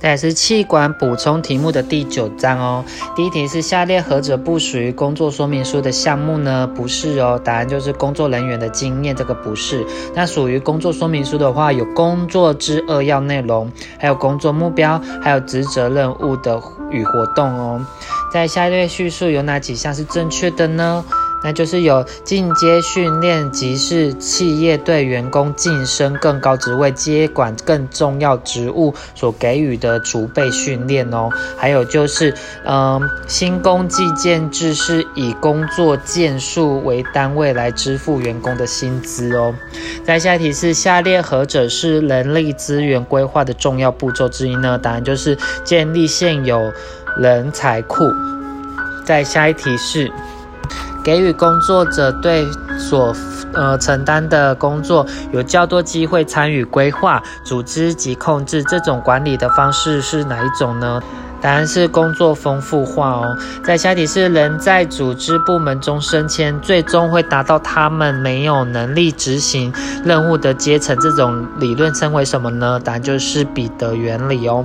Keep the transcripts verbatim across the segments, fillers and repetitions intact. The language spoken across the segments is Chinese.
再来是企管补充题目的第九章哦。第一题是下列何者不属于工作说明书的项目呢？不是哦，答案就是工作人员的经验，这个不是。那属于工作说明书的话，有工作之扼要内容，还有工作目标，还有职责任务的与活动哦。在下列叙述有哪几项是正确的呢？那就是有进阶训练，即是企业对员工晋升更高职位、接管更重要职务所给予的储备训练哦。还有就是，嗯，薪工计件制是以工作件数为单位来支付员工的薪资哦。再下一题是下列何者是人力资源规划的重要步骤之一呢？答案就是建立现有人才库。再下一题是给予工作者对所呃承担的工作有较多机会参与规划、组织及控制，这种管理的方式是哪一种呢？答案是工作丰富化哦。再下题是人在组织部门中升迁，最终会达到他们没有能力执行任务的阶层，这种理论称为什么呢？答案就是彼得原理哦。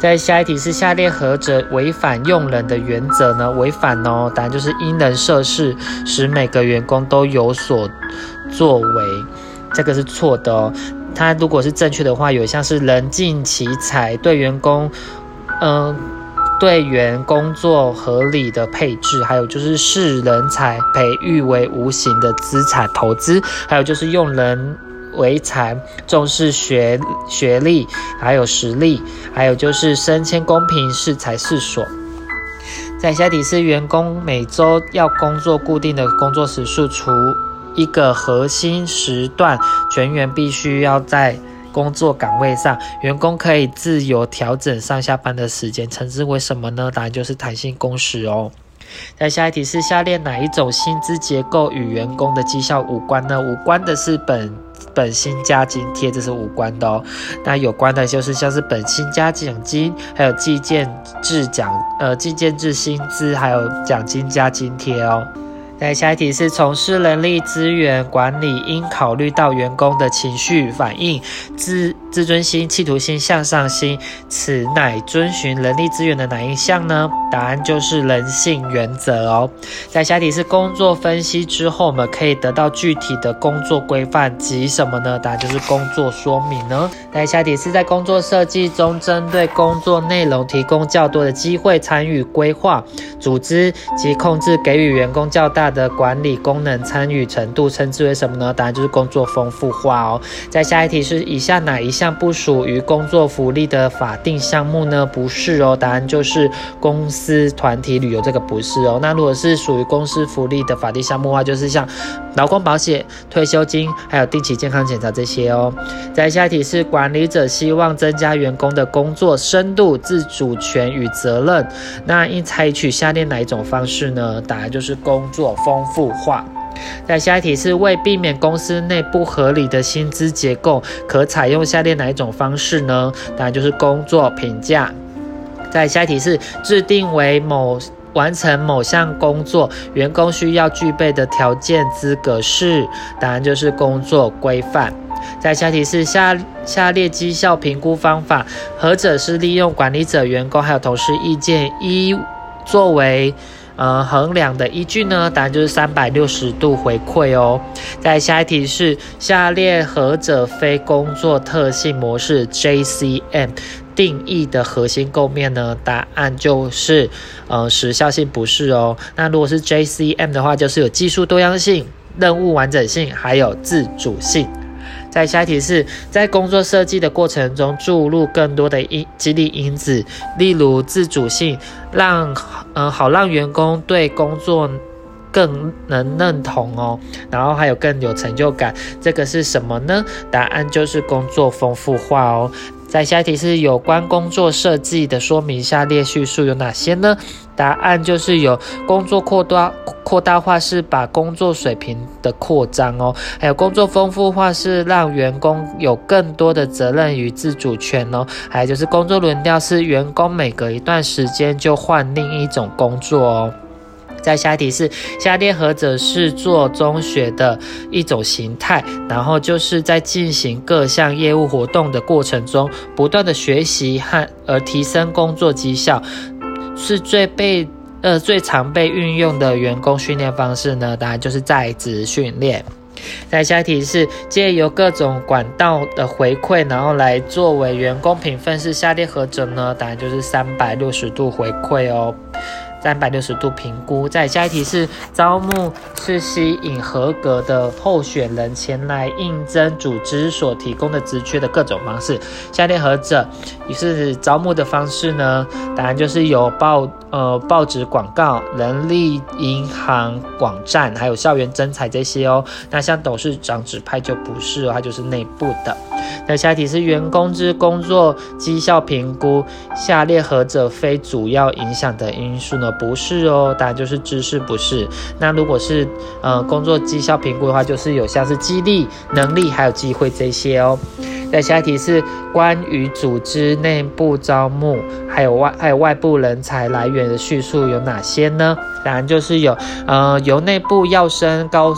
再下一题是下列何者违反用人的原则呢？违反哦，答案就是因人设事，使每个员工都有所作为，这个是错的哦。它如果是正确的话，有像是人尽其才，对员工嗯，对员工作合理的配置，还有就是视人才培育为无形的资产投资，还有就是用人为才，重视学学历，还有实力，还有就是升迁公平，适才适所。再下题是员工每周要工作固定的工作时数，除一个核心时段，全员必须要在工作岗位上，员工可以自由调整上下班的时间，称之为什么呢？答案就是弹性工时哦。再下一题是下列哪一种薪资结构与员工的绩效无关呢？无关的是本本薪加津贴，这是无关的哦。那有关的就是像是本薪加奖金，还有计件制奖呃计件制薪资，还有奖金加津贴哦。再下一题是从事人力资源管理，应考虑到员工的情绪反应、自自尊心、企图心、向上心，此乃遵循人力资源的哪一项呢？答案就是人性原则哦。再下一题是工作分析之后，我们可以得到具体的工作规范及什么呢？答案就是工作说明呢。再下一题是在工作设计中，针对工作内容提供较多的机会参与规划、组织及控制，给予员工较大的管理功能参与程度，称之为什么呢？答案就是工作丰富化哦。再下一题是以下哪一项不属于工作福利的法定项目呢？不是哦，答案就是公司团体旅游，这个不是哦。那如果是属于公司福利的法定项目的话，就是像劳工保险、退休金，还有定期健康检查这些哦。再下一题是管理者希望增加员工的工作深度、自主权与责任，那应采取下列哪一种方式呢？答案就是工作丰富化。再下一题是为避免公司内不合理的薪资结构，可采用下列哪一种方式呢？答案就是工作评价。再下一题是制定为某完成某项工作员工需要具备的条件资格是，答案就是工作规范。再下题是下下列绩效评估方法何者是利用管理者、员工还有同事意见一作为呃，衡量的依据呢？答案就是三百六十度回馈哦。再下一题是下列何者非工作特性模式 J C M 定义的核心构面呢？答案就是呃时效性不是哦。那如果是 J C M 的话，就是有技术多样性、任务完整性，还有自主性。再下一题是在工作设计的过程中注入更多的因激励因子，例如自主性，让呃好让员工对工作更能认同哦，然后还有更有成就感，这个是什么呢？答案就是工作丰富化哦。再下一题是有关工作设计的说明，下列叙述有哪些呢？答案就是有工作扩大扩大化是把工作水平的扩张哦，还有工作丰富化是让员工有更多的责任与自主权哦，还有就是工作轮调是员工每隔一段时间就换另一种工作哦。在下一题是下列何者是做中学的一种形态，然后就是在进行各项业务活动的过程中不断的学习和而提升工作绩效，是最被呃最常被运用的员工训练方式呢？答案就是在职训练。再下一题是借由各种管道的回馈，然后来作为员工评分是下列何者呢？答案就是三百六十度回馈哦，三百六十度评估。再下一题是招募是吸引合格的候选人前来应征组织所提供的职缺的各种方式，下列何者是招募的方式呢？答案就是由报呃报纸广告、人力银行网站还有校园征才这些哦。那像董事长指派就不是哦，它就是内部的。那下一题是员工之工作绩效评估，下列何者非主要影响的因素呢？不是哦，答案就是知识不是。那如果是呃工作绩效评估的话，就是有像是激励、能力还有机会这些哦。那下一题是关于组织内部招募还有外还有外部人才来源的叙述有哪些呢？答案就是有呃由内部要升高。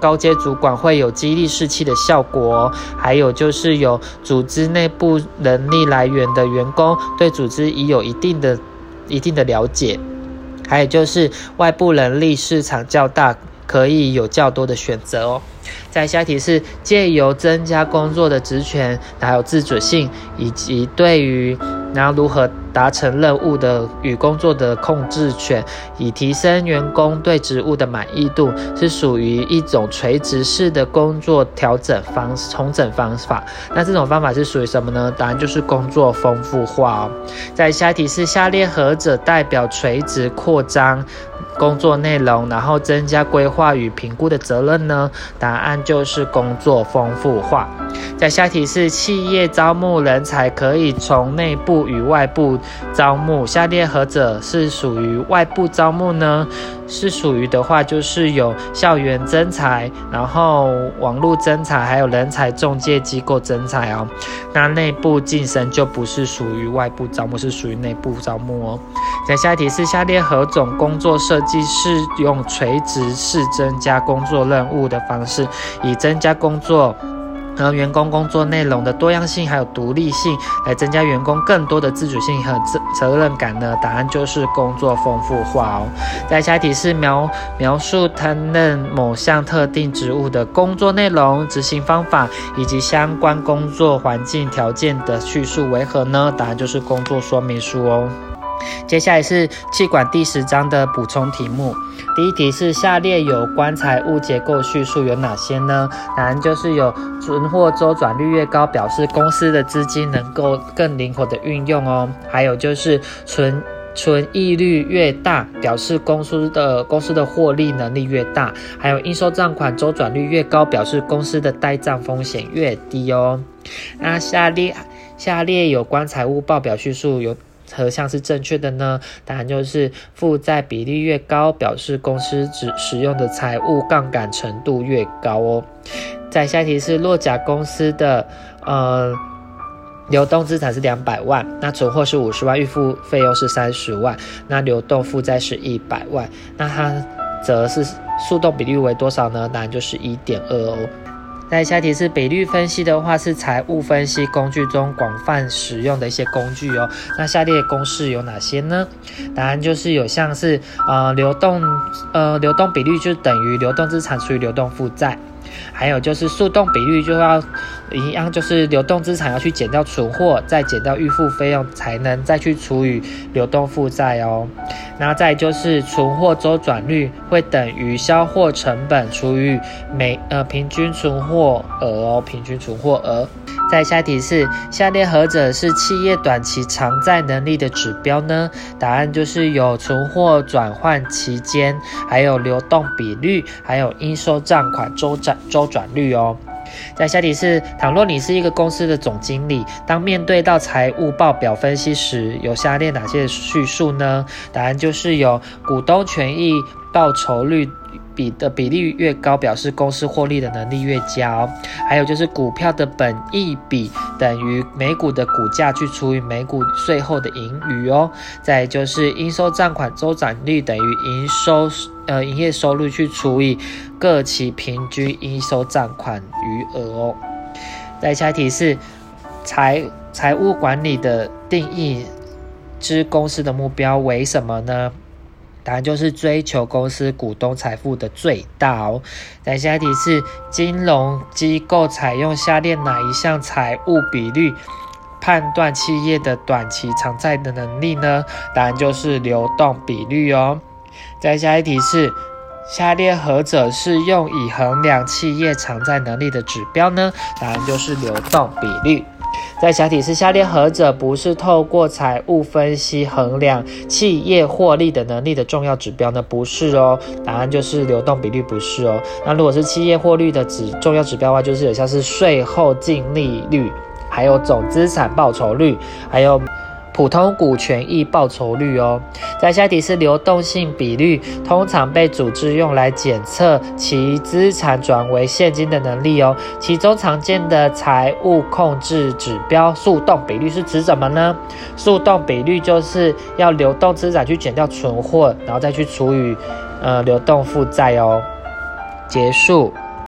高阶主管会有激励士气的效果哦，还有就是有组织内部能力来源的员工对组织已有一定的一定的了解，还有就是外部人力市场较大，可以有较多的选择哦。再下一题是借由增加工作的职权还有自主性，以及对于然后如何达成任务的与工作的控制权，以提升员工对职务的满意度，是属于一种垂直式的工作调整方重整方法。那这种方法是属于什么呢？答案就是工作丰富化哦。再下一题是下列何者代表垂直扩张工作内容，然后增加规划与评估的责任呢？答案就是工作丰富化。再下一题是企业招募人才可以从内部与外部招募，下列何者是属于外部招募呢？是属于的话就是有校园征才，然后网络征才，还有人才中介机构征才哦。那内部晋升就不是属于外部招募，是属于内部招募哦。再下一题是下列何种工作设计是用垂直式增加工作任务的方式，以增加工作然后员工工作内容的多样性还有独立性，来增加员工更多的自主性和责任感呢？答案就是工作丰富化哦。再下一题是描描述担任某项特定职务的工作内容、执行方法以及相关工作环境条件的叙述为何呢？答案就是工作说明书哦。接下来是企管第十章的补充题目。第一题是下列有关财务结构叙述有哪些呢？答案就是有存货周转率越高，表示公司的资金能够更灵活的运用哦。还有就是存存益率越大，表示公司的公司的获利能力越大。还有应收账款周转率越高，表示公司的呆账风险越低哦。那下列下列有关财务报表叙述有何项是正确的呢？答案就是负债比例越高，表示公司只使用的财务杠杆程度越高哦。再下一题是若甲公司的呃流动资产是两百万，那存货是五十万，预付费用是三十万，那流动负债是一百万，那它则是速动比率为多少呢？答案就是 一点二 哦。那下题是比率分析的话，是财务分析工具中广泛使用的一些工具哦。那下列公式有哪些呢？答案就是有像是呃流动呃流动比率就等于流动资产除以流动负债，还有就是速动比率就要一样，就是流动资产要去减掉存货，再减掉预付费用，才能再去除以流动负债哦。那再就是存货周转率会等于销货成本除以每呃平均存货额哦，平均存货额。再下题是下列何者是企业短期偿债能力的指标呢？答案就是有存货转换期间，还有流动比率，还有应收账款周转周转率哦。再下题是倘若你是一个公司的总经理，当面对到财务报表分析时，有下列哪些叙述呢？答案就是有股东权益报酬率比的比例越高，表示公司获利的能力越佳哦。还有就是股票的本益比等于每股的股价去除以每股税后的盈余哦。再就是应收账款周转率等于营收呃营业收入去除以各期平均应收账款余额哦。再下一题是财财务管理的定义之公司的目标为什么呢？答案就是追求公司股东财富的最大哦。再下一题是金融机构采用下列哪一项财务比率判断企业的短期偿债的能力呢？答案就是流动比率哦。再下一题是下列何者是用以衡量企业偿债能力的指标呢？答案就是流动比率。再下题是下列何者不是透过财务分析衡量企业获利的能力的重要指标呢？不是哦，答案就是流动比率不是哦。那如果是企业获利的指重要指标的话，就是有像是税后净利率，还有总资产报酬率，还有普通股权益报酬率哦。再下题是流动性比率，通常被组织用来检测其资产转为现金的能力哦。其中常见的财务控制指标速动比率是指什么呢？速动比率就是要流动资产去减掉存货，然后再去除以呃流动负债哦。结束。